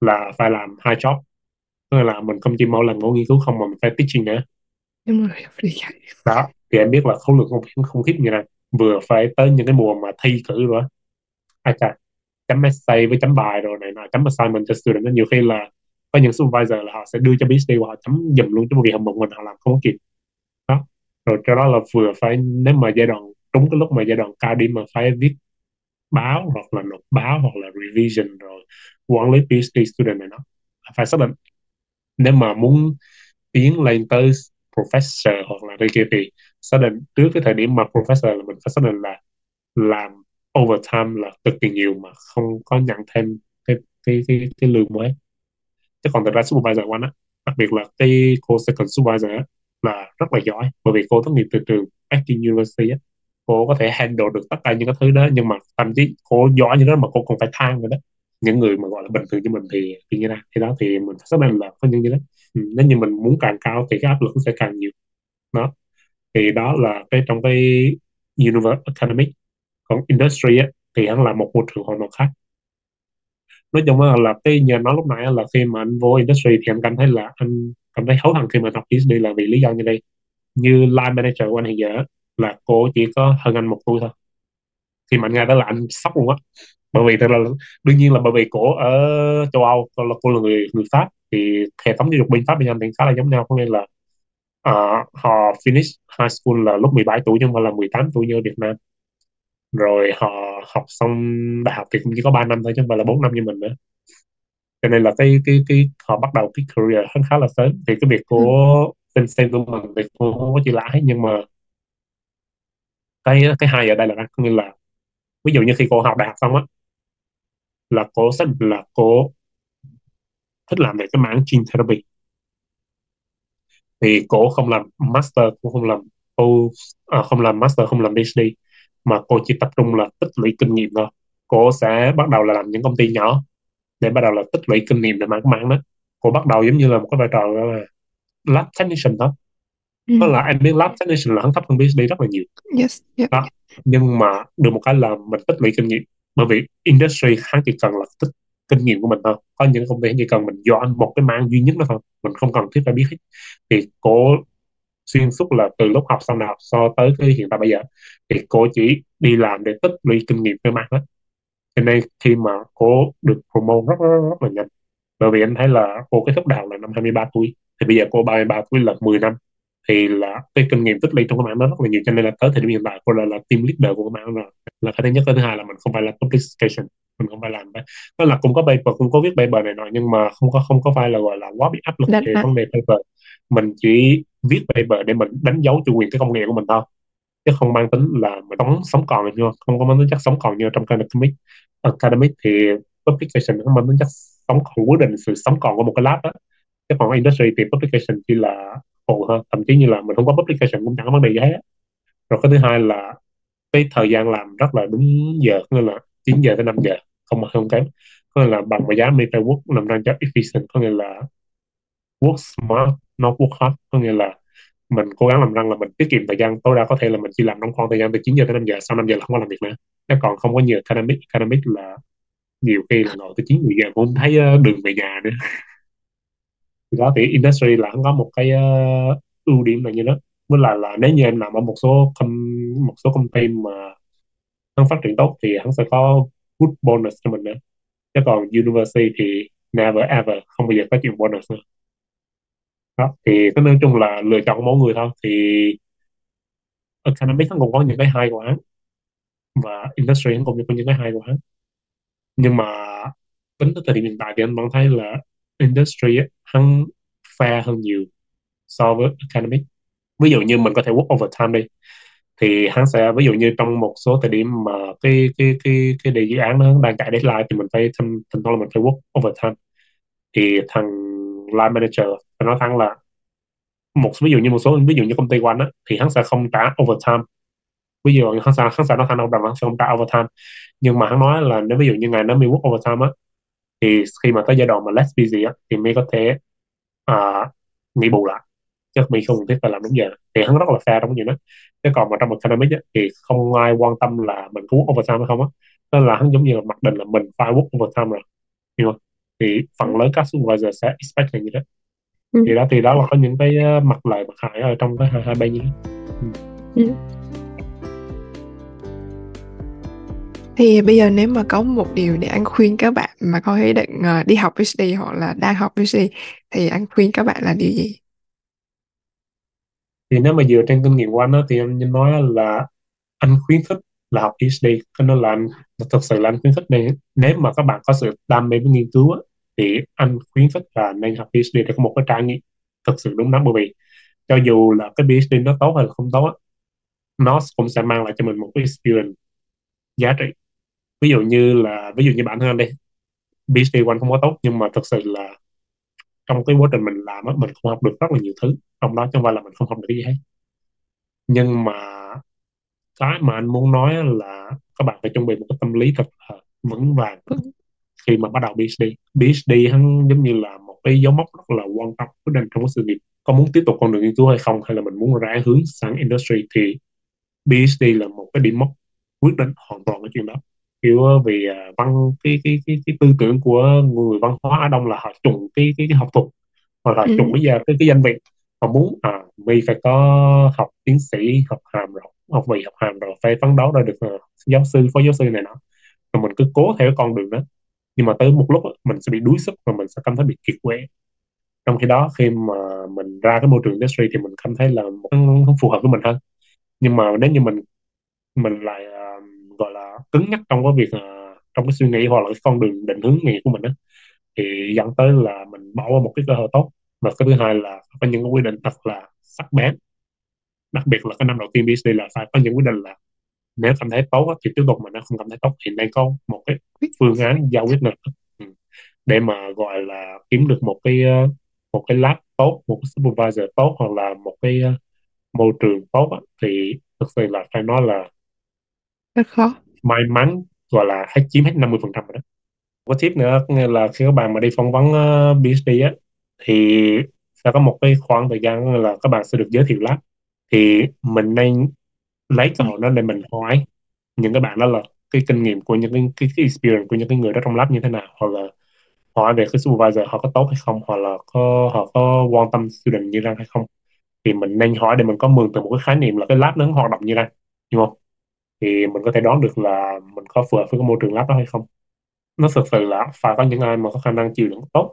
là phải làm hai job, tức là mình không chỉ mau làm nghiên cứu không mà mình phải teaching nữa. Đúng rồi, đó thì em biết là khối lượng công việc không khít như này, vừa phải tới những cái mùa mà thi cử rồi, ai chà, chấm essay với chấm bài rồi này nọ, chấm assignment cho student. Nhiều khi là có những supervisor là họ sẽ đưa cho PhD và họ chấm dùm luôn, chứ vì một mình họ làm không có kịp đó. Rồi cho đó là vừa phải, nếu mà giai đoạn đúng cái lúc mà giai đoạn cao điểm mà phải viết báo hoặc là nộp báo hoặc là revision rồi quản lý PhD student này, nó phải xác định nếu mà muốn tiến lên tới professor hoặc là đây kia thì xác định trước cái thời điểm mà professor là mình phải xác định là làm overtime là cực kỳ nhiều mà không có nhận thêm cái cái cái, cái lương mới. Chứ còn thật ra supervisor của anh á, đặc biệt là cái cô second supervisor á, là rất là giỏi, bởi vì cô tốt nghiệp từ trường University á, cô có thể handle được tất cả những cái thứ đó, nhưng mà thậm chí cô giỏi như đó mà cô còn phải than rồi đó. Những người mà gọi là bình thường như mình thì thì như thế nào, thì đó thì mình xác định là có những như thế. Nếu như mình muốn càng cao thì cái áp lực nó sẽ càng nhiều. Đó. Thì đó là cái trong cái universe academic. Còn industry á, thì hắn là một môi trường hoàn toàn khác. Nói chung là, là cái như anh nói lúc nãy là khi mà anh vô industry thì anh cảm thấy là anh cảm thấy hối hận khi mà anh học PhD là vì lý do như đây. Như line manager của anh hiện giờ là cô chỉ có hơn anh một tuổi thôi. Khi mà anh nghe đó là anh sốc luôn á. Bởi vì thật là đương nhiên là bởi vì cổ ở châu Âu, cô là, cô là người người Pháp, thì hệ thống giáo dục bên Pháp bên Anh thì khá là giống nhau, có nghĩa là uh, họ finish high school là lúc mười bảy tuổi nhưng mà là mười tám tuổi như ở Việt Nam. Rồi họ học xong đại học thì cũng chỉ có ba năm thôi chứ không phải là bốn năm như mình nữa. Cho nên là cái cái cái họ bắt đầu cái career khá khá là sớm. Thì cái việc của tên xem của mình thì cô không có chỉ lãi, nhưng mà cái cái hay ở đây là có nghĩa là ví dụ như khi cô học đại học xong á là cô xác định là cô thích làm về cái mảng gene therapy, thì cô không làm master, cô không làm cô à, không làm master, không làm PhD, mà cô chỉ tập trung là tích lũy kinh nghiệm thôi. Cô sẽ bắt đầu là làm những công ty nhỏ để bắt đầu là tích lũy kinh nghiệm về mảng mảng đó. Cô bắt đầu giống như là một cái vai trò là lab technician đó. Ừ. Đó là em biết lab technician là hắn thấp hơn PhD rất là nhiều. Yes. Yep. Đó. Nhưng mà được một cái là mình tích lũy kinh nghiệm, bởi vì industry hắn chỉ cần là tích kinh nghiệm của mình thôi. Có những công ty chỉ cần mình giỏi một cái mảng duy nhất đó thôi, mình không cần thiết phải biết hết. Thì cô xuyên suốt là từ lúc học xong đại học so tới cái hiện tại bây giờ thì cô chỉ đi làm để tích lũy kinh nghiệm cái mảng đó. Cho nên khi mà cô được promote rất, rất rất là nhanh, bởi vì anh thấy là cô kết thúc đại học là năm hai mươi ba tuổi, thì bây giờ cô ba mươi ba tuổi là mười năm, thì là cái kinh nghiệm tích lũy trong cái mảng nó rất là nhiều. Cho nên là tới thời điểm hiện tại cô là, là team leader của cái mảng rồi. Là cái thứ nhất. Cái thứ hai là mình không phải là publication, mình không phải làm đấy, nó là cũng có paper, cũng có viết paper này nọ, nhưng mà không có không có phải là gọi là quá bị áp lực về vấn đề paper. Mình chỉ viết paper để mình đánh dấu chủ quyền cái công nghệ của mình thôi, chứ không mang tính là mình đóng sống còn như không có mang tính chất sống còn như trong academic. Academic thì publication nó mang tính chất sống còn, quyết định sự sống còn của một cái lab đó. Chứ còn industry thì publication chỉ là phụ hơn, thậm chí như là mình không có publication cũng chẳng có vấn đề gì hết. Rồi cái thứ hai là cái thời gian làm rất là đúng giờ, có nghĩa là chín giờ tới năm giờ, không không kém. Có nghĩa là bằng mà giá meta work nằm trong job efficient, có nghĩa là work smart, not work hard, có nghĩa là mình cố gắng làm rằng là mình tiết kiệm thời gian tối đa có thể, là mình chỉ làm trong khoảng thời gian từ chín giờ tới năm giờ, sau năm giờ là không có làm việc nữa. Nó còn không có nhiều academic, academic là nhiều khi là ngồi tới chín mười giờ cũng không thấy đường về nhà nữa. Thì đó thì industry là không có một cái uh, ưu điểm là như đó. Với lại là, là nếu như em làm ở một số com- một số công ty mà hắn phát triển tốt thì hắn sẽ có good bonus cho mình nữa. Chứ còn university thì never ever, không bao giờ có chuyện bonus nữa. Đó, thì cái nói chung là lựa chọn mỗi người thôi. Thì academic hắn cũng có những cái hay của hắn, và industry hắn cũng có những cái hay của hắn. Nhưng mà tính tới thời điểm hiện tại thì anh vẫn thấy là industry hắn fair hơn nhiều so với academic. Ví dụ như mình có thể work overtime đi, thì hắn sẽ ví dụ như trong một số thời điểm mà cái cái cái cái đề dự án nó đang chạy deadline thì mình phải thỉnh thoảng là mình phải work overtime. Thì thằng line manager phải nói thẳng là một ví dụ như một số ví dụ như công ty của anh á, thì hắn sẽ không trả overtime. Ví dụ hắn sẽ hắn sẽ nói thẳng đâu rằng hắn sẽ không trả overtime, nhưng mà hắn nói là nếu ví dụ như ngày nó mới work overtime á, thì khi mà tới giai đoạn mà less busy á, thì mới có thể uh, nghỉ bù lại, chứ mình không thiết phải làm đúng giờ. Thì hắn rất là fair trong cái gì đó. Chứ còn mà trong một academic á, thì không ai quan tâm là mình có work overtime hay không á, nên là hắn giống như là mặc định là mình phải work overtime rồi, hiểu không? Thì phần lớn các supervisor sẽ expect là như thế. Ừ. Thì đó thì đó là có những cái mặt lợi mặt hại ở trong cái hai hai bên như thế. Ừ. Ừ. Thì bây giờ nếu mà có một điều để anh khuyên các bạn mà có ý định đi học PhD hoặc là đang học PhD thì anh khuyên các bạn là điều gì? Thì nếu mà dựa trên kinh nghiệm của anh đó, thì anh nói là anh khuyến khích là học PhD. Anh nói là anh, thực sự là anh khuyến khích nên nếu mà các bạn có sự đam mê với nghiên cứu đó, thì anh khuyến khích là nên học PhD để có một cái trải nghiệm thực sự đúng đắn. Bởi vì cho dù là cái PhD nó tốt hay là không tốt, nó cũng sẽ mang lại cho mình một cái experience giá trị. Ví dụ như là ví dụ như bản thân anh đi, PhD của anh không có tốt, nhưng mà thực sự là trong cái quá trình mình làm á, mình cũng học được rất là nhiều thứ trong đó, chứ không phải là mình không học được cái gì hết. Nhưng mà cái mà anh muốn nói là các bạn phải chuẩn bị một cái tâm lý thật là vững vàng khi mà bắt đầu PhD. PhD hắn giống như là một cái dấu mốc rất là quan trọng quyết định trong sự nghiệp. Có muốn tiếp tục con đường nghiên cứu hay không, hay là mình muốn rẽ hướng sang industry, thì PhD là một cái điểm mốc quyết định hoàn toàn cái chuyện đó. Kiểu vì văn cái cái cái cái tư tưởng của người văn hóa Á Đông là họ trùng cái cái, cái học thuật, hoặc là ừ. trùng cái cái cái danh vị. Họ muốn à vì phải có học tiến sĩ, học hàm rồi, học vị, học hàm rồi phải phấn đấu ra được uh, giáo sư, phó giáo sư này nọ. Rồi mình cứ cố theo con đường đó. Nhưng mà tới một lúc mình sẽ bị đuối sức và mình sẽ cảm thấy bị kiệt quệ. Trong khi đó khi mà mình ra cái môi trường industry thì mình cảm thấy là không phù hợp với mình hơn. Nhưng mà nếu như mình mình lại uh, gọi là cứng nhắc trong cái việc uh, trong cái suy nghĩ hoặc là cái con đường định hướng nghề của mình đó, thì dẫn tới là mình bỏ qua một cái cơ hội tốt. Và cái thứ hai là có những cái quy định thật là sắc bén, đặc biệt là cái năm đầu tiên PhD là phải có những quy định là nếu cảm thấy tốt thì tiếp tục, mà nếu không cảm thấy tốt thì nên có một cái phương án giao quyết định để mà gọi là kiếm được một cái một cái lab tốt, một cái supervisor tốt, hoặc là một cái môi trường tốt, thì thực sự là phải nói là rất khó, may mắn gọi là hết chiếm hết năm mươi phần trăm rồi đó. Có tip nữa là khi các bạn mà đi phỏng vấn PhD á, thì sẽ có một cái khoảng thời gian là các bạn sẽ được giới thiệu lab, thì mình nên lấy cơ hội đó để mình hỏi những cái bạn đó là cái kinh nghiệm của những cái, cái, cái experience của những cái người đó trong lab như thế nào, hoặc là hỏi về cái supervisor họ có tốt hay không, hoặc là có, họ có quan tâm student như rằng hay không. Thì mình nên hỏi để mình có mượn từ một cái khái niệm là cái lab nó hoạt động như thế, đúng không? Thì mình có thể đoán được là mình có phù hợp với cái môi trường lab đó hay không. Nó thực sự là phải có những ai mà có khả năng chịu đựng tốt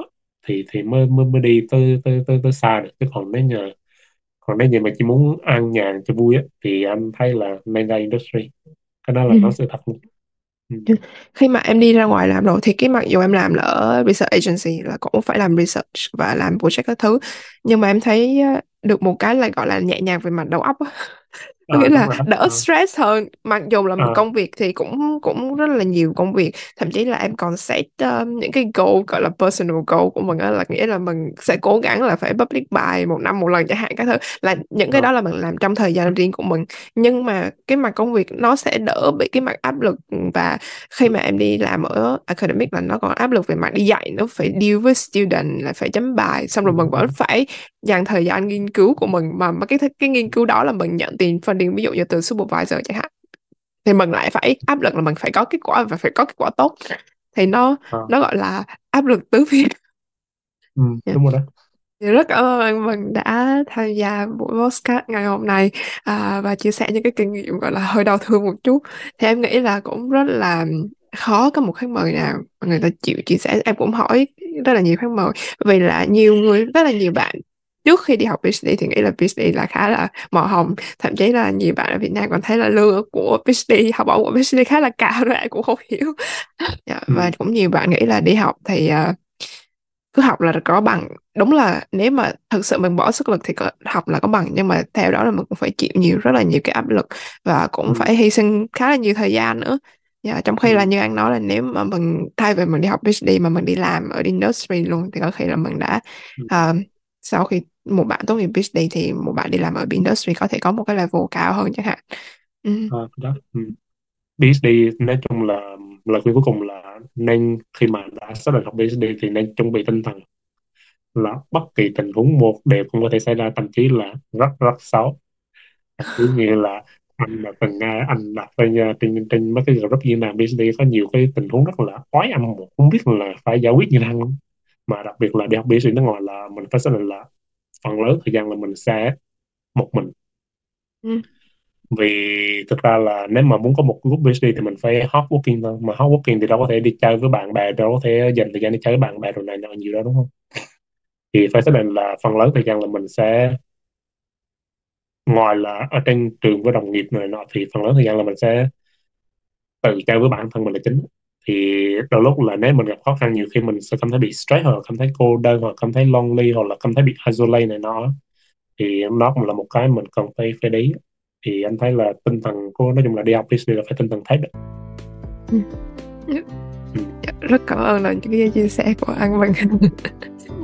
thì thì mới mới mới đi tới tới tới tới xa được. Chứ còn nếu nhờ còn nếu như mà chỉ muốn an nhàn cho vui á, thì anh thấy là nên ra industry, cái đó là ừ. nó sự thật. ừ. Khi mà em đi ra ngoài làm rồi thì cái mặc dù em làm là ở research agency là cũng phải làm research và làm project các thứ, nhưng mà em thấy được một cái là gọi là nhẹ nhàng về mặt đầu óc á. Có à, nghĩa là đỡ à. stress hơn, mặc dù là một à. công việc thì cũng cũng rất là nhiều công việc, thậm chí là em còn set uh, những cái goal gọi là personal goal của mình á, là nghĩa là mình sẽ cố gắng là phải public bài một năm một lần chẳng hạn các thứ, là những cái à. đó là mình làm trong thời gian riêng của mình. Nhưng mà cái mặt công việc nó sẽ đỡ bị cái mặt áp lực, và khi mà em đi làm ở academic là nó còn áp lực về mặt đi dạy, nó phải deal với student, là phải chấm bài, xong rồi mình vẫn phải dành thời gian nghiên cứu của mình, mà mà cái cái nghiên cứu đó là mình nhận tiền phần ví dụ như từ supervisor chẳng hạn, thì mình lại phải áp lực là mình phải có kết quả và phải có kết quả tốt, thì nó à. nó gọi là áp lực tứ phía. ừ, yeah. Đúng rồi đó. Rất cảm ơn mình đã tham gia buổi podcast ngày hôm nay à, và chia sẻ những cái kinh nghiệm gọi là hơi đau thương một chút. Thì em nghĩ là cũng rất là khó có một khách mời nào người ta chịu chia sẻ. Em cũng hỏi rất là nhiều khách mời vì là nhiều người, rất là nhiều bạn trước khi đi học PhD thì nghĩ là PhD là khá là màu hồng, thậm chí là nhiều bạn ở Việt Nam còn thấy là lương của PhD, học bổng của PhD khá là cao, rồi cũng không hiểu. yeah, ừ. Và cũng nhiều bạn nghĩ là đi học thì uh, cứ học là có bằng. Đúng là nếu mà thực sự mình bỏ sức lực thì có, học là có bằng, nhưng mà theo đó là mình cũng phải chịu nhiều, rất là nhiều cái áp lực, và cũng ừ. phải hy sinh khá là nhiều thời gian nữa. Yeah, trong khi ừ. là như anh nói là nếu mà mình thay vì mình đi học PhD mà mình đi làm ở industry luôn, thì có khi là mình đã uh, sau khi một bạn tốt nghiệp PhD thì một bạn đi làm ở industry có thể có một cái level cao hơn chẳng hạn. ừ. à, đó. Ừ. PhD nói chung là lời khuyên cuối cùng là nên khi mà đã xác định học PhD thì nên chuẩn bị tinh thần là bất kỳ tình huống một đều cũng có thể xảy ra, thậm chí là rất rất xấu. Ý nghĩa là anh là từng nghe anh đặt trên trên trên mấy cái group như là PhD có nhiều cái tình huống rất là oái âm, không biết là phải giải quyết như thế nào. Mà đặc biệt là đi học PhD nước ngoài là mình phải xác định là phần lớn thời gian là mình sẽ một mình. ừ. Vì thực ra là nếu mà muốn có một group PhD thì mình phải hot working thôi, mà hot working thì đâu có thể đi chơi với bạn bè, đâu có thể dành thời gian đi chơi với bạn bè rồi này nọ nhiều đó, đúng không? Thì phải xác định là phần lớn thời gian là mình sẽ, ngoài là ở trên trường với đồng nghiệp này nọ, thì phần lớn thời gian là mình sẽ tự chơi với bản thân mình là chính. Thì đôi lúc là nếu mình gặp khó khăn, nhiều khi mình sẽ cảm thấy bị stress, hoặc cảm thấy cô đơn, hoặc cảm thấy lonely, hoặc là cảm thấy bị isolate này nọ, thì nó cũng là một cái mình cần phải phải để ý. Thì anh thấy là tinh thần của, nói chung là đi học PhD là phải tinh thần thép. ừ. ừ. Rất cảm ơn là những cái chia sẻ của anh Bình.